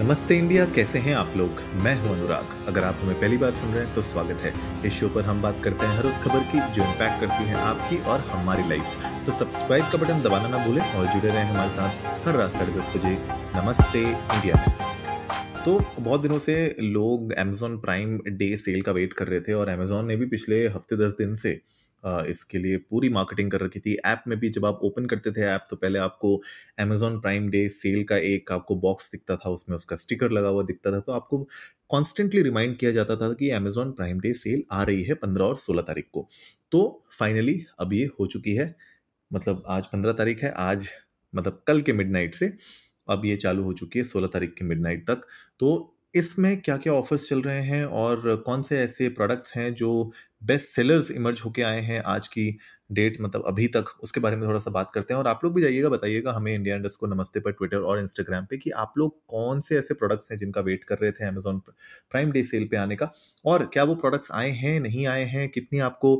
नमस्ते इंडिया, कैसे हैं आप लोग। मैं हूं अनुराग। अगर आप हमें पहली बार सुन रहे हैं तो स्वागत है। इस शो पर हम बात करते हैं हर उस खबर की जो इम्पैक्ट करती है आपकी और हमारी लाइफ। तो सब्सक्राइब का बटन दबाना ना भूलें और जुड़े रहें हमारे साथ हर रात 10:30 बजे नमस्ते इंडिया। तो बहुत दिनों से लोग Amazon प्राइम डे सेल का वेट कर रहे थे और Amazon ने भी पिछले हफ्ते 10 दिन से इसके लिए पूरी मार्केटिंग कर रखी थी। ऐप में भी जब आप ओपन करते थे ऐप तो पहले आपको Amazon प्राइम डे सेल का एक आपको बॉक्स दिखता था, उसमें उसका स्टिकर लगा हुआ दिखता था। तो आपको कॉन्स्टेंटली रिमाइंड किया जाता था कि Amazon प्राइम डे सेल आ रही है 15 और 16 तारीख को। तो फाइनली अब ये हो चुकी है, मतलब आज 15 तारीख है, आज मतलब कल के मिडनाइट से अब ये चालू हो चुकी है 16 तारीख की मिडनाइट तक। तो इसमें क्या क्या ऑफर्स चल रहे हैं और कौन से ऐसे प्रोडक्ट्स हैं जो बेस्ट सेलर्स इमर्ज होके आए हैं आज की डेट, मतलब अभी तक, उसके बारे में थोड़ा सा बात करते हैं। और आप लोग भी जाइएगा, बताइएगा हमें India_Namaste पर ट्विटर और इंस्टाग्राम पे कि आप लोग कौन से ऐसे प्रोडक्ट्स हैं जिनका वेट कर रहे थे Amazon प्राइम डे सेल पे आने का, और क्या वो प्रोडक्ट्स आए हैं, नहीं आए हैं, कितनी आपको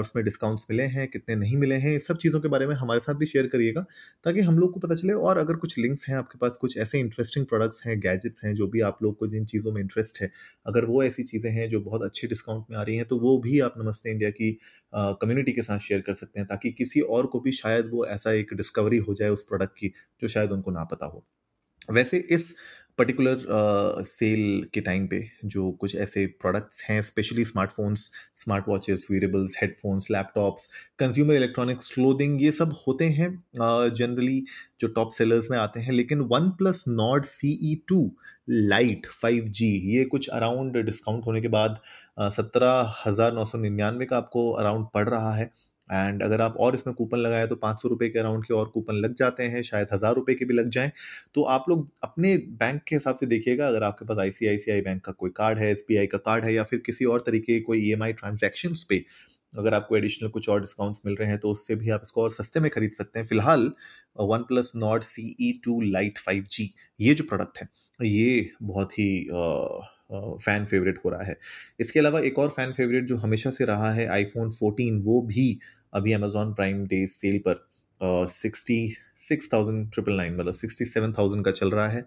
उसमें डिस्काउंट्स मिले हैं, कितने नहीं मिले हैं। इस सब चीज़ों के बारे में हमारे साथ भी शेयर करिएगा ताकि हम लोग को पता चले। और अगर कुछ लिंक्स हैं आपके पास, कुछ ऐसे इंटरेस्टिंग प्रोडक्ट्स हैं, गैजेट्स हैं, जो भी आप लोग को जिन चीज़ों में इंटरेस्ट है, अगर वो ऐसी चीज़ें हैं जो बहुत अच्छे डिस्काउंट में आ रही हैं तो वो भी आप नमस्ते इंडिया की कम्युनिटी के साथ शेयर कर सकते हैं ताकि किसी और को भी शायद वो ऐसा एक डिस्कवरी हो जाए उस प्रोडक्ट की जो शायद उनको ना पता हो। वैसे इस पर्टिकुलर सेल के टाइम पे जो कुछ ऐसे प्रोडक्ट्स हैं, specially smartphones, smart watches, wearables, headphones, laptops, consumer electronics, clothing, ये सब होते हैं जनरली जो टॉप सेलर्स में आते हैं। लेकिन OnePlus Nord CE2 Lite 5G ये कुछ अराउंड डिस्काउंट होने के बाद 17,999 का आपको अराउंड पड़ रहा है। एंड अगर आप और इसमें कूपन लगाए तो 500 रुपये के अराउंड के और कूपन लग जाते हैं, शायद 1,000 रुपये के भी लग जाएं। तो आप लोग अपने बैंक के हिसाब से देखिएगा, अगर आपके पास ICICI बैंक का कोई कार्ड है, SBI का कार्ड है, या फिर किसी और तरीके कोई EMI ट्रांजैक्शंस पे अगर आपको एडिशनल कुछ और डिस्काउंट्स मिल रहे हैं तो उससे भी आप इसको और सस्ते में खरीद सकते हैं। फिलहाल OnePlus Nord CE2 Lite 5G ये जो प्रोडक्ट है ये बहुत ही फैन फेवरेट हो रहा है। इसके अलावा एक और फैन फेवरेट जो हमेशा से रहा है iPhone 14, वो भी अभी Amazon प्राइम डे सेल पर 66,999 मतलब 67,000 का चल रहा है।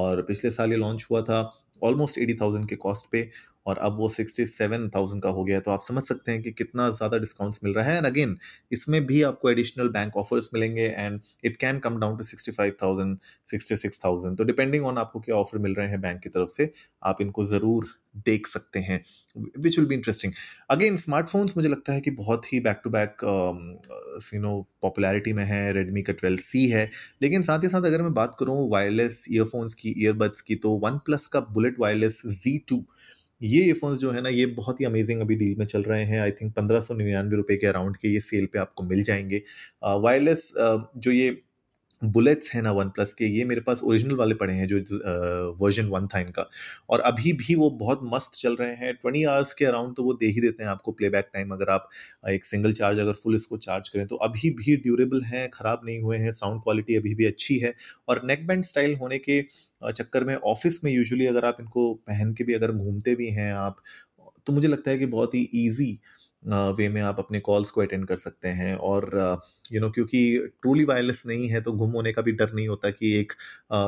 और पिछले साल ये लॉन्च हुआ था ऑलमोस्ट 80,000 के कॉस्ट पे और अब वो 67,000 का हो गया है। तो आप समझ सकते हैं कि कितना ज़्यादा डिस्काउंट्स मिल रहा है। एंड अगेन इसमें भी आपको एडिशनल बैंक ऑफर्स मिलेंगे and it can come down to 65,000, 66,000। तो डिपेंडिंग ऑन आपको क्या ऑफर मिल रहे हैं बैंक की तरफ से, आप इनको ज़रूर देख सकते हैं, which will be interesting. Again smartphones मुझे लगता है कि बहुत ही बैक टू बैक पॉपुलैरिटी में है। रेडमी का 12C है, लेकिन साथ ही साथ अगर मैं बात करूँ वायरलेस ईयरफोन्स की, ईयरबड्स की, तो OnePlus का बुलेट वायरलेस Z2 ये ईयरफोन्स जो है ना, ये बहुत ही अमेजिंग अभी डील में चल रहे हैं। आई थिंक 1,599 रुपये के अराउंड के ये सेल पे आपको मिल जाएंगे। वायरलेस जो ये बुलेट्स हैं ना OnePlus के, ये मेरे पास ओरिजिनल वाले पड़े हैं जो वर्जन 1 था इनका, और अभी भी वो बहुत मस्त चल रहे हैं। 20 आवर्स के अराउंड तो वो दे ही देते हैं आपको प्लेबैक टाइम। अगर आप एक सिंगल चार्ज, अगर फुल इसको चार्ज करें तो अभी भी ड्यूरेबल हैं, ख़राब नहीं हुए हैं, साउंड क्वालिटी अभी भी अच्छी है। और नेकबैंड स्टाइल होने के चक्कर में ऑफिस में यूजुअली अगर आप इनको पहन के भी अगर घूमते भी हैं आप, तो मुझे लगता है कि बहुत ही ईजी वे में आप अपने कॉल्स को अटेंड कर सकते हैं। और क्योंकि ट्रूली वायरलेस नहीं है तो गुम होने का भी डर नहीं होता कि एक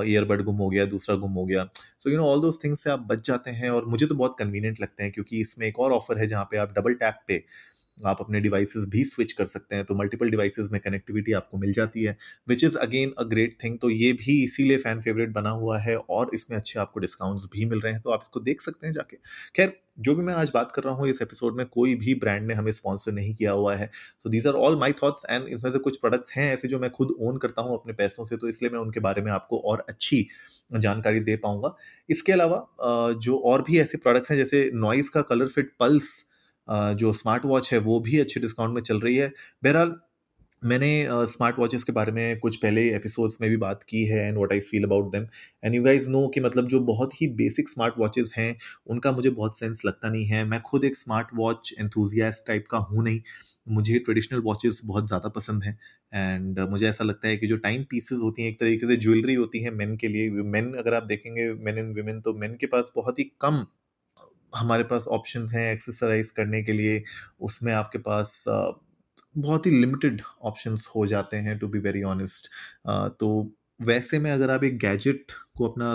ईयरबड गुम हो गया, दूसरा गुम हो गया। सो ऑल दोस थिंग्स से आप बच जाते हैं और मुझे तो बहुत कन्वीनियंट लगते हैं, क्योंकि इसमें एक और ऑफर है जहाँ पे आप डबल टैप पे आप अपने डिवाइसेस भी स्विच कर सकते हैं, तो मल्टीपल डिवाइसेस में कनेक्टिविटी आपको मिल जाती है, which is again a great thing. तो ये भी इसीलिए फैन फेवरेट बना हुआ है और इसमें अच्छे आपको डिस्काउंट्स भी मिल रहे हैं, तो आप इसको देख सकते हैं जाके। खैर, जो भी मैं आज बात कर रहा हूँ इस एपिसोड में कोई भी ब्रांड ने हमें स्पॉन्सर नहीं किया हुआ है। So these are all my thoughts and इसमें से कुछ प्रोडक्ट्स हैं ऐसे जो मैं खुद ओन करता हूँ अपने पैसों से, तो इसलिए मैं उनके बारे में आपको और अच्छी जानकारी दे पाऊंगा। इसके अलावा जो और भी ऐसे प्रोडक्ट्स हैं जैसे नॉइज़ का ColorFit Pulse जो स्मार्ट वॉच है वो भी अच्छे डिस्काउंट में चल रही है। बहरहाल मैंने स्मार्ट वॉचेस के बारे में कुछ पहले एपिसोड्स में भी बात की है and what I feel about them and you guys know कि मतलब जो बहुत ही बेसिक स्मार्ट वॉचेस हैं उनका मुझे बहुत सेंस लगता नहीं है। मैं खुद एक स्मार्ट वॉच एंथुजियास्ट टाइप का हूँ नहीं, मुझे ट्रेडिशनल वॉचेस बहुत ज़्यादा पसंद हैं। एंड मुझे ऐसा लगता है कि जो टाइम पीसेस होती हैं एक तरीके से ज्वेलरी होती है मेन के लिए। मेन अगर आप देखेंगे, मेन एंड वुमेन, तो मेन के पास बहुत ही कम हमारे पास ऑप्शंस हैं एक्सेसराइज करने के लिए, उसमें आपके पास बहुत ही लिमिटेड ऑप्शंस हो जाते हैं टू बी वेरी ऑनेस्ट। तो वैसे में अगर आप एक गैजेट को अपना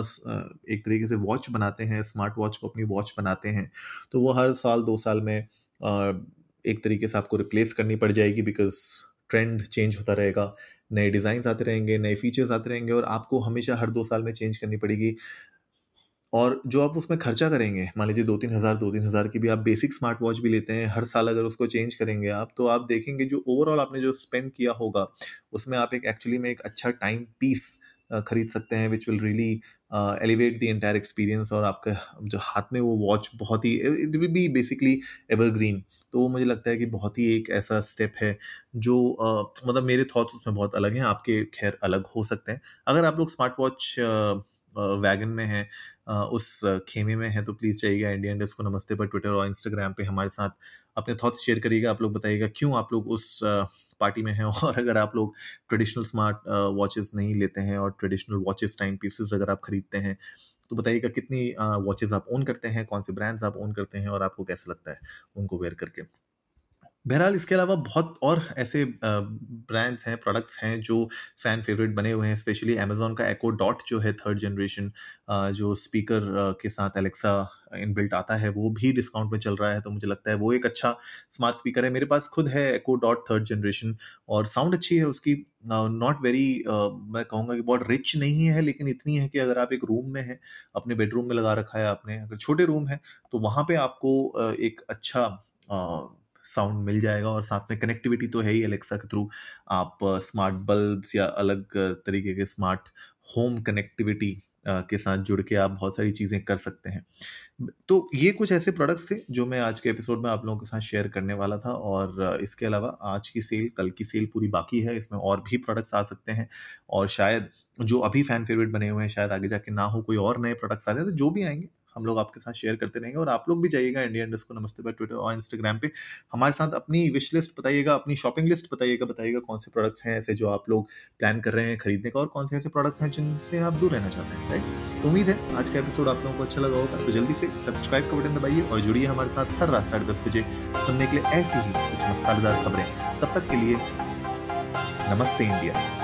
एक तरीके से वॉच बनाते हैं, स्मार्ट वॉच को अपनी वॉच बनाते हैं, तो वो हर साल दो साल में एक तरीके से आपको रिप्लेस करनी पड़ जाएगी, बिकॉज ट्रेंड चेंज होता रहेगा, नए डिज़ाइंस आते रहेंगे, नए फीचर्स आते रहेंगे और आपको हमेशा हर दो साल में चेंज करनी पड़ेगी। और जो आप उसमें खर्चा करेंगे, मान लीजिए 2-3 हज़ार की भी आप बेसिक स्मार्ट वॉच भी लेते हैं, हर साल अगर उसको चेंज करेंगे आप, तो आप देखेंगे जो ओवरऑल आपने जो स्पेंड किया होगा उसमें आप एक एक्चुअली में एक अच्छा टाइम पीस खरीद सकते हैं, which will really elevate the entire experience. और आपके जो हाथ में वो वॉच बहुत ही, it will be basically evergreen. तो वो मुझे लगता है कि बहुत ही एक ऐसा स्टेप है जो मतलब मेरे थॉट्स उसमें बहुत अलग हैं, आपके खैर अलग हो सकते हैं। अगर आप लोग स्मार्ट वॉच वैगन में हैं, उस खेमे में है, तो प्लीज़ जाइएगा India_Namaste पर ट्विटर और इंस्टाग्राम पे हमारे साथ अपने थॉट्स शेयर करिएगा। आप लोग बताइएगा क्यों आप लोग उस पार्टी में हैं, और अगर आप लोग ट्रेडिशनल स्मार्ट वॉचेस नहीं लेते हैं और ट्रेडिशनल वॉचेस टाइम पीसेस अगर आप खरीदते हैं, तो बताइएगा कितनी वॉचेस आप ओन करते हैं, कौन से ब्रांड्स आप ओन करते हैं और आपको कैसा लगता है उनको वेयर करके। बहरहाल इसके अलावा बहुत और ऐसे ब्रांड्स हैं, प्रोडक्ट्स हैं जो फ़ैन फेवरेट बने हुए हैं, स्पेशली Amazon का Echo Dot जो है 3rd जनरेशन, जो स्पीकर के साथ Alexa इनबिल्ट आता है, वो भी डिस्काउंट में चल रहा है। तो मुझे लगता है वो एक अच्छा स्मार्ट स्पीकर है। मेरे पास खुद है Echo Dot 3rd जनरेशन और साउंड अच्छी है उसकी, नॉट वेरी, मैं कहूँगा कि बहुत रिच नहीं है, लेकिन इतनी है कि अगर आप एक रूम में हैं, अपने बेडरूम में लगा रखा है आपने, अगर छोटे रूम है तो वहाँ पर आपको एक अच्छा साउंड मिल जाएगा। और साथ में कनेक्टिविटी तो है ही, Alexa के थ्रू आप स्मार्ट बल्ब्स या अलग तरीके के स्मार्ट होम कनेक्टिविटी के साथ जुड़ के आप बहुत सारी चीज़ें कर सकते हैं। तो ये कुछ ऐसे प्रोडक्ट्स थे जो मैं आज के एपिसोड में आप लोगों के साथ शेयर करने वाला था। और इसके अलावा आज की सेल, कल की सेल पूरी बाकी है, इसमें और भी प्रोडक्ट्स आ सकते हैं और शायद जो अभी फ़ैन फेवरेट बने हुए हैं शायद आगे जाके ना हो, कोई और नए प्रोडक्ट्स आते हैं। तो जो भी आएंगे हम लोग आपके साथ शेयर करते रहेंगे। और आप लोग भी जाइएगा India_Namaste पर ट्विटर और इंस्टाग्राम पे हमारे साथ अपनी विश लिस्ट बताइएगा, अपनी शॉपिंग लिस्ट बताइएगा कौन से प्रोडक्ट्स हैं ऐसे जो आप लोग प्लान कर रहे हैं खरीदने का, और कौन से ऐसे प्रोडक्ट्स हैं जिनसे आप दूर रहना चाहते हैं, राइट। तो उम्मीद है आज का एपिसोड आप लोगों को अच्छा लगा होगा। तो जल्दी से सब्सक्राइब का बटन दबाइए और जुड़िए हमारे साथ हर रात 10:30 बजे सुनने के लिए ऐसी ही कुछ मसालेदार खबरें। तब तक के लिए नमस्ते इंडिया।